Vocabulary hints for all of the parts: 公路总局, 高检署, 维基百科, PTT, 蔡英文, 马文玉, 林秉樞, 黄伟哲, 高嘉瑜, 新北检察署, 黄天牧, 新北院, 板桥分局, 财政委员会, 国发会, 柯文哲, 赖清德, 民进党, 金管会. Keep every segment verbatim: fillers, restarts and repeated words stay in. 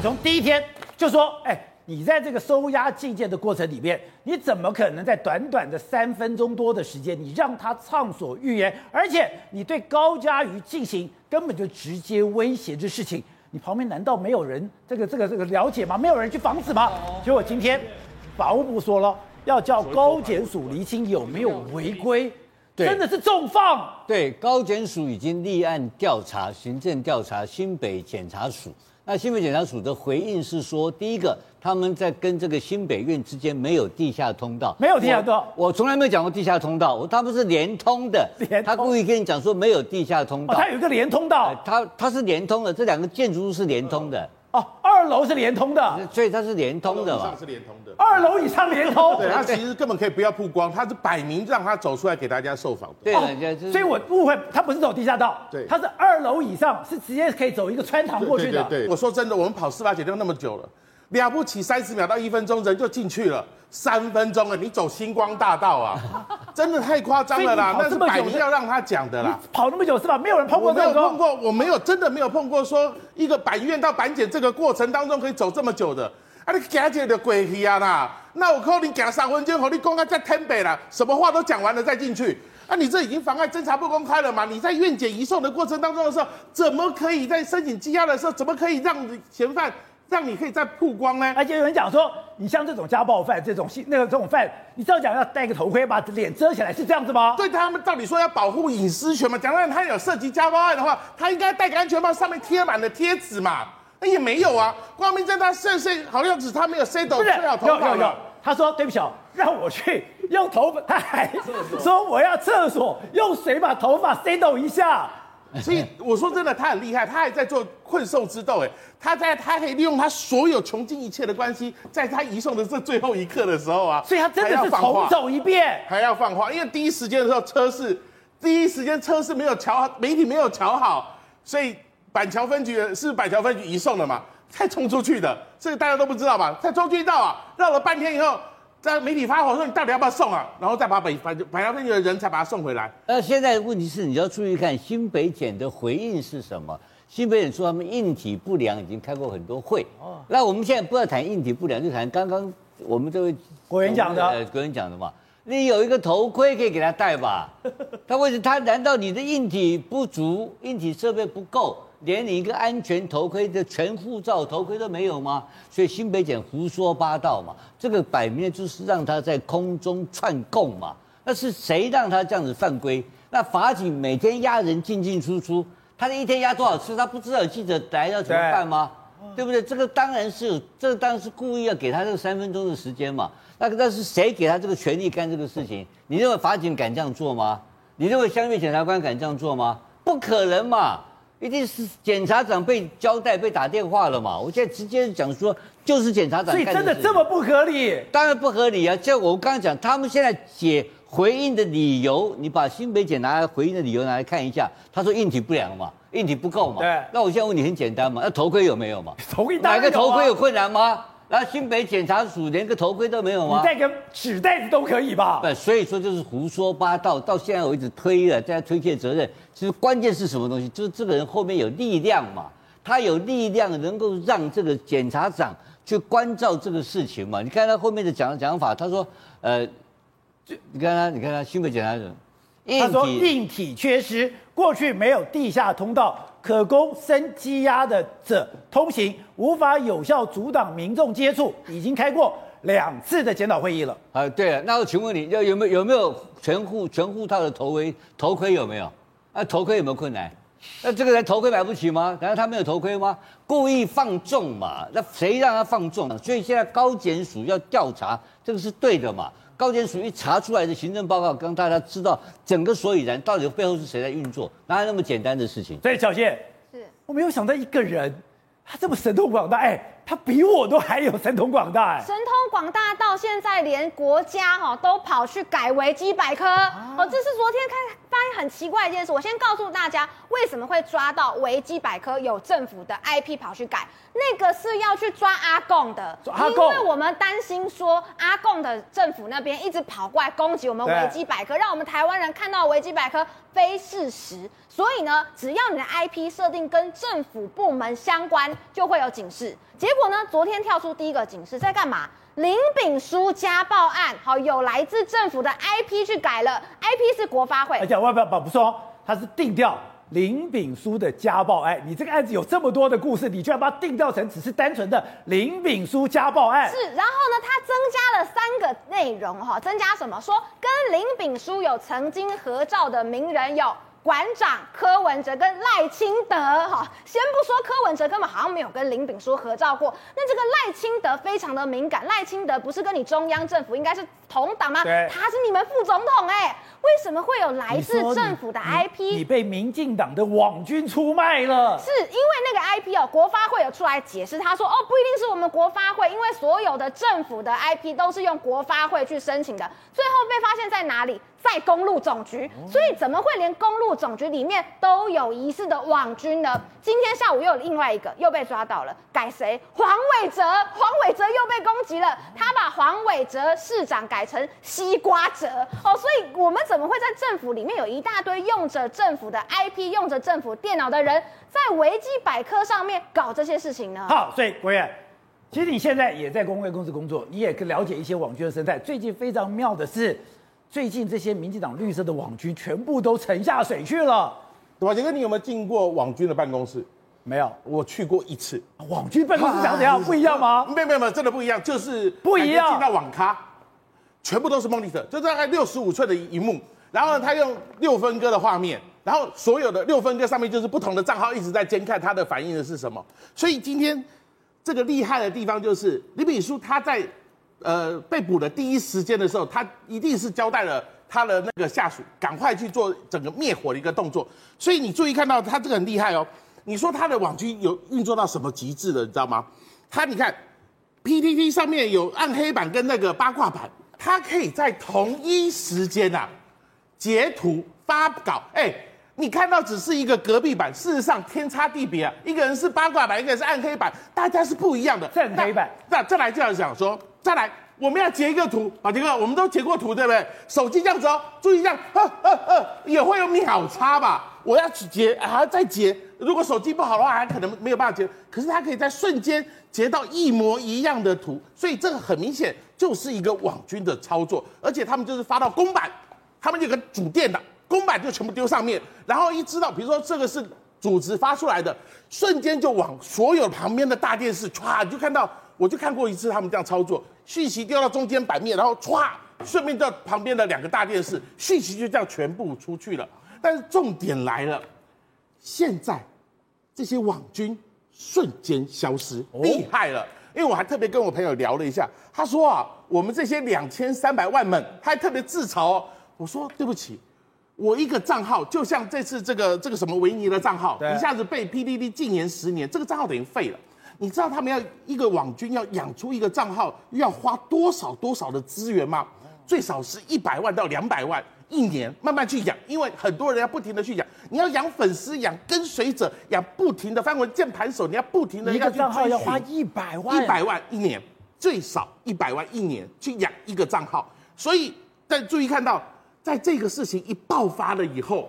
你从第一天就说，哎，你在这个收押禁见的过程里面，你怎么可能在短短的三分钟多的时间，你让他畅所欲言，而且你对高嘉瑜进行根本就直接威胁之事情，你旁边难道没有人这个这个这个了解吗？没有人去防止吗？结果今天法务部说了，要叫高检署厘清有没有违规。真的是重放。对，高检署已经立案调查，行政调查新北检察署。那新北检察署的回应是说，第一个，他们在跟这个新北院之间没有地下通道，没有地下通道，我从来没有讲过地下通道，他们是连通的。通他故意跟你讲说没有地下通道，哦、他有一个连通道，他、呃、他是连通的，这两个建筑物是连通的。哦，二楼是连通的，所以它是连通的嘛，二楼以上是连通的，二楼以上连通。对，它其实根本可以不要曝光，它是摆明让它走出来给大家受访的。对、哦就是，所以我误会，它不是走地下道，对，它是二楼以上是直接可以走一个穿堂过去的。对 对, 对, 对，我说真的，我们跑司法解放那么久了，了不起三十秒到一分钟人就进去了，三分钟了，你走星光大道啊，真的太夸张了啦，那是摆明要让他讲的啦。跑那么久是吧？没有人碰过这个。我没有碰过，我没有真的没有碰过说。一个板院到板检这个过程当中可以走这么久的，啊，你假借的鬼去啊啦！那我靠，你假三分钟，和你公开在天北啦，什么话都讲完了再进去，啊，你这已经妨碍侦查不公开了嘛？你在院检移送的过程当中的时候，怎么可以在申请羁押的时候，怎么可以让嫌犯让你可以再曝光呢？而且有人讲说，你像这种家暴犯、这种那个这种犯，你照讲要戴个头盔把脸遮起来，是这样子吗？对，他们到底说要保护隐私权嘛？讲到他有涉及家暴案的话，他应该戴个安全帽，上面贴满了贴纸嘛？那也没有啊。光明正大设设好像只他没有塞到吹好头发了。他说对不起，让我去用头发，他还说我要厕所，用水把头发塞到一下。所以我说真的，他很厉害，他还在做困兽之斗，哎，他在他可以利用他所有穷尽一切的关系，在他移送的这最后一刻的时候啊，所以他真的是重走一遍，还要放话，因为第一时间的时候车是第一时间车是没有瞧好，媒体没有瞧好，所以板桥分局是板桥分局移送了嘛，才冲出去的，这个大家都不知道吧？才冲去到啊，绕了半天以后。在媒体发火说你到底要不要送啊？然后再把北板板桥分局的人才把他送回来。呃，现在问题是你要注意看新北检的回应是什么。新北检说他们硬体不良已经开过很多会。哦，那我们现在不要谈硬体不良，就谈刚刚我们这位国人讲的，呃，国人讲的嘛。你有一个头盔可以给他戴吧？他为什么？他难道你的硬体不足，硬体设备不够？连你一个安全头盔的全护罩头盔都没有吗？所以新北检胡说八道嘛，这个摆明就是让他在空中串供嘛。那是谁让他这样子犯规？那法警每天押人进进出出，他一天押多少次？他不知道有记者来要怎么办吗？对不对？这个当然是，这个当然是故意要给他这个三分钟的时间嘛。那那是谁给他这个权利干这个事情？你认为法警敢这样做吗？你认为相对检察官敢这样做吗？不可能嘛！一定是检察长被交代被打电话了嘛？我现在直接讲说，就是检察长。所以真的这么不合理？当然不合理啊！就我刚刚讲，他们现在解回应的理由，你把新北检拿来回应的理由拿来看一下，他说硬体不良嘛，硬体不够嘛。对。那我现在问你很简单嘛，那头盔有没有嘛？头盔当然有啊。哪个头盔有困难吗？然后新北检察署连个头盔都没有吗？你戴个纸袋子都可以吧？对，所以说就是胡说八道。到现在我一直推了，在推卸责任。其实关键是什么东西？就是这个人后面有力量嘛，他有力量能够让这个检察长去关照这个事情嘛。你看他后面的讲讲法，他说，呃，你看他，你看他新北检察署，他说硬体缺失，过去没有地下通道。可供申羁押的者通行，无法有效阻挡民众接触，已经开过两次的检讨会议了。啊，对了，那我请问你，有没有有没有全护全护套的头盔？头盔有没有？啊，头盔有没有困难？那这个人头盔买不起吗？难道他没有头盔吗？故意放纵嘛？那谁让他放纵？所以现在高检署要调查，这个是对的嘛？高检署一查出来的行政报告，让大家知道整个所以然，到底背后是谁在运作，哪有那么简单的事情？所以小谢，是我没有想到一个人，他这么神通广大，哎、欸，他比我都还有神通广大、欸，哎，神通广大到现在连国家哈、哦、都跑去改维基百科、啊，哦，这是昨天看发现很奇怪的一件事。我先告诉大家，为什么会抓到维基百科有政府的 I P 跑去改。那个是要去抓阿共的，因为我们担心说阿共的政府那边一直跑过来攻击我们维基百科，让我们台湾人看到维基百科非事实。所以呢，只要你的 I P 设定跟政府部门相关，就会有警示。结果呢，昨天跳出第一个警示，在干嘛？林秉樞家暴案，好，有来自政府的 I P 去改了 ，I P 是国发会，而且我要不要把不说，它是定调。林秉樞的家暴案，你这个案子有这么多的故事，你居然把它定调成只是单纯的林秉樞家暴案。是，然后呢，它增加了三个内容哈，增加什么？说跟林秉樞有曾经合照的名人有馆长柯文哲跟赖清德哈，先不说柯文哲根本好像没有跟林秉樞合照过，那这个赖清德非常的敏感，赖清德不是跟你中央政府应该是同党吗？他是你们副总统哎、欸。为什么会有来自政府的 I P？ 你, 你, 你被民进党的网军出卖了。是因为那个 I P 哦，国发会有出来解释，他说哦，不一定是我们国发会，因为所有的政府的 I P 都是用国发会去申请的。最后被发现在哪里？在公路总局。所以怎么会连公路总局里面都有疑似的网军呢？今天下午又有另外一个又被抓到了，改谁？黄伟哲，黄伟哲又被攻击了，他把黄伟哲市长改成西瓜哲哦，所以我们。怎么会在政府里面有一大堆用着政府的 I P、用着政府电脑的人，在维基百科上面搞这些事情呢？好，所以国元，其实你现在也在公关公司工作，你也可以了解一些网军的生态。最近非常妙的是，最近这些民进党绿色的网军全部都沉下水去了。对吧？杰哥，你有没有进过网军的办公室？没有，我去过一次。网军办公室长怎样？不一样吗？没有没有没有，真的不一样，就是不一样。进到网咖。全部都是 monitor， 就大概六十五寸的荧幕，然后他用六分割的画面，然后所有的六分割上面就是不同的账号一直在监看他的反应的是什么。所以今天这个厉害的地方就是林秉樞他在呃被捕的第一时间的时候，他一定是交代了他的那个下属赶快去做整个灭火的一个动作。所以你注意看到他这个很厉害哦，你说他的网军有运作到什么极致了，你知道吗？他你看 P T T 上面有暗黑版跟那个八卦版。他可以在同一时间啊，截图发稿。哎，你看到只是一个隔壁版，事实上天差地别啊！一个人是八卦版，一个人是暗黑版，大家是不一样的。暗黑版，那再来就要讲说，再来我们要截一个图，宝杰哥，我们都截过图，对不对？手机这样子哦，注意这样，呵呵呵，也会有秒差吧？我要截，还要再截。如果手机不好的话，还可能没有办法截。可是他可以在瞬间截到一模一样的图，所以这个很明显。就是一个网军的操作，而且他们就是发到公版，他们有个主电脑，公版就全部丢上面，然后一知道，比如说这个是组织发出来的，瞬间就往所有旁边的大电视歘，你就看到，我就看过一次他们这样操作，讯息丢到中间版面，然后歘，顺便到旁边的两个大电视，讯息就这样全部出去了。但是重点来了，现在这些网军瞬间消失，厉害了。因为我还特别跟我朋友聊了一下，他说啊，我们这些两千三百万们，他还特别自嘲哦。我说对不起，我一个账号，就像这次这个这个什么维尼的账号，一下子被 P D D 禁言十年，这个账号等于废了。你知道他们要一个网军要养出一个账号，要花多少多少的资源吗？最少是一百万到两百万一年，慢慢去养，因为很多人要不停的去养，你要养粉丝，养跟随者，养不停的翻滚键盘手，你要不停的要去追寻。一个账号要花一百万，一百万一年，最少一百万一年去养一个账号。所以，但注意看到，在这个事情一爆发了以后，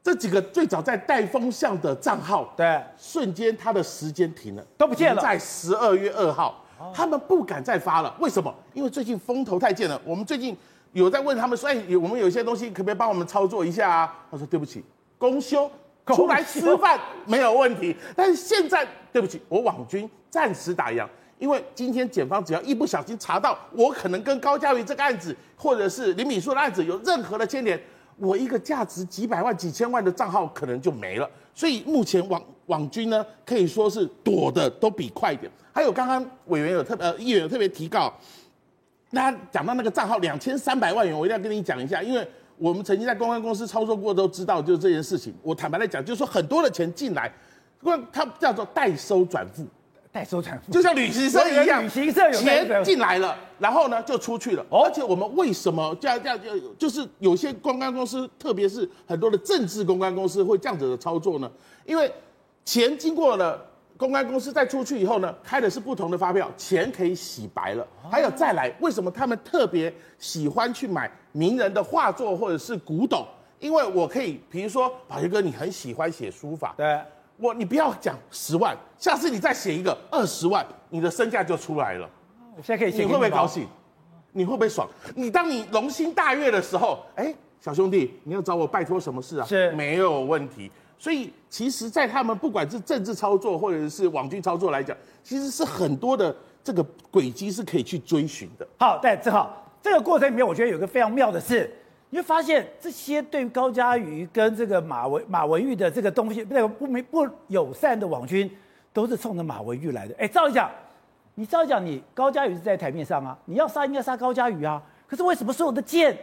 这几个最早在带风向的账号，对，瞬间他的时间停了，都不见了，在十二月二号。他们不敢再发了，为什么？因为最近风头太健了。我们最近有在问他们说：“哎、欸，我们有些东西可不可以帮我们操作一下啊？”他说：“对不起，公休出来吃饭没有问题。”但是现在对不起，我网军暂时打烊，因为今天检方只要一不小心查到我可能跟高嘉瑜这个案子，或者是林秉樞的案子有任何的牵连，我一个价值几百万、几千万的账号可能就没了。所以目前网网军呢，可以说是躲的都比快点。还有刚刚委员有特呃议员有特别提到，那讲到那个账号两千三百万元，我一定要跟你讲一下，因为我们曾经在公关公司操作过，都知道就是这件事情。我坦白来讲，就是说很多的钱进来，它叫做代收转付，代收转付就像旅行社一样，旅行社有钱进来了，然后呢就出去了。而且我们为什么这样这样就是有些公关公司，特别是很多的政治公关公司会这样子的操作呢？因为钱经过了公关公司再出去以后呢，开的是不同的发票，钱可以洗白了。还有再来，为什么他们特别喜欢去买名人的画作或者是古董？因为我可以，比如说，宝杰哥，你很喜欢写书法，对，我你不要讲十万，下次你再写一个二十万，你的身价就出来了。我现在可以写，你会不会高兴？你会不会爽？你当你龙心大悦的时候，哎、欸，小兄弟，你要找我拜托什么事啊？是没有问题。所以其实，在他们不管是政治操作或者是网军操作来讲，其实是很多的这个轨迹是可以去追寻的。好，对，正好这个过程里面，我觉得有一个非常妙的是，你会发现这些对于高嘉瑜跟这个马文马文玉的这个东西，那个不没不友善的网军，都是冲着马文玉来的。哎、欸，照理讲。你照讲，你高嘉瑜是在台面上啊，你要杀应该杀高嘉瑜啊。可是为什么所有的箭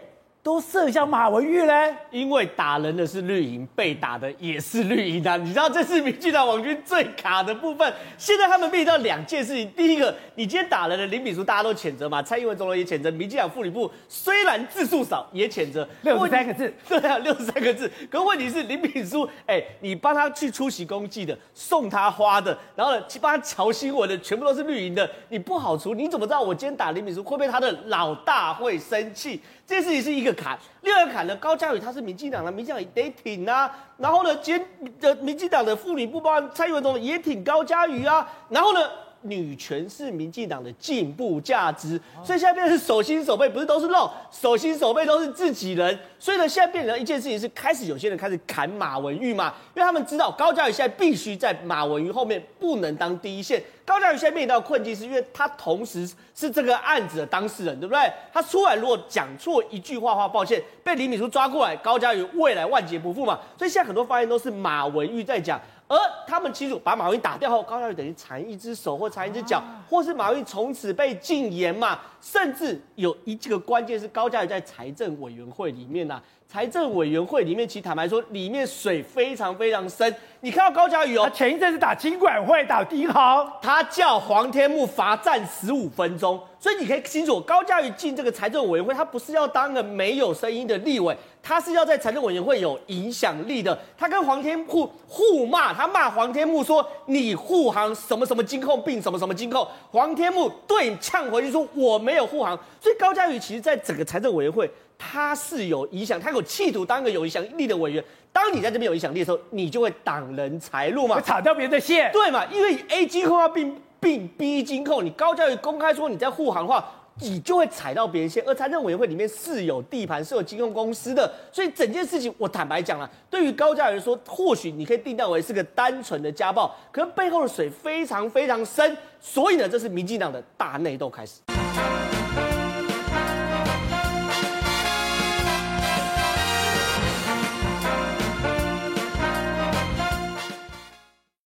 都射向马文玉嘞？因为打人的是绿营，被打的也是绿营啊。你知道这是民进党网军最卡的部分。现在他们面临到两件事情，第一个，你今天打人的林秉樞大家都谴责嘛，蔡英文总统也谴责，民进党妇女部虽然字数少也谴责，六十三个字，对啊，六十三个字。可问题是林秉樞，哎、欸，你帮他去出席公祭的，送他花的，然后呢帮他瞧新闻的，全部都是绿营的，你不好处，你怎么知道我今天打林秉樞会被他的老大会生气？这件事情是一个坎，另外一个坎呢，高嘉瑜他是民进党的，民进党也得挺啊。然后呢，兼呃民进党的妇女部包含蔡英文总统也挺高嘉瑜啊。然后呢，女权是民进党的进步价值，所以现在变成手心手背不是都是肉，手心手背都是自己人。所以呢，现在变成一件事情是开始有些人开始砍马文玉嘛，因为他们知道高嘉瑜现在必须在马文玉后面，不能当第一线。高嘉瑜现在面临到的困境，是因为他同时是这个案子的当事人，对不对？他突然如果讲错一句话，话抱歉，被林秉樞抓过来，高嘉瑜未来万劫不复嘛。所以现在很多发言都是马文玉在讲，而他们清楚把马文玉打掉后，高嘉瑜等于缠一只手或缠一只脚，或是马文玉从此被禁言嘛。甚至有一个关键是高嘉瑜在财政委员会里面啊。财政委员会里面，其实坦白说，里面水非常非常深。你看到高嘉瑜哦，他前一阵子打金管会、打银行，他叫黄天牧罚站十五分钟，所以你可以清楚，高嘉瑜进这个财政委员会，他不是要当个没有声音的立委，他是要在财政委员会有影响力的。他跟黄天牧互骂，他骂黄天牧说你护航什么什么金控病什么什么金控，黄天牧对呛回去说我没有护航，所以高嘉瑜其实在整个财政委员会。他是有影响，他有企图当个有影响力的委员。当你在这边有影响力的时候，你就会挡人财路嘛，会踩掉别人的线，对嘛？因为 A 金控要并并 B 金控，你高嘉瑜公开说你在护航的话，你就会踩到别人线。而财政委员会里面是有地盘，是有金控公司的，所以整件事情我坦白讲了，对于高嘉瑜说，或许你可以定调为是个单纯的家暴，可是背后的水非常非常深。所以呢，这是民进党的大内斗开始。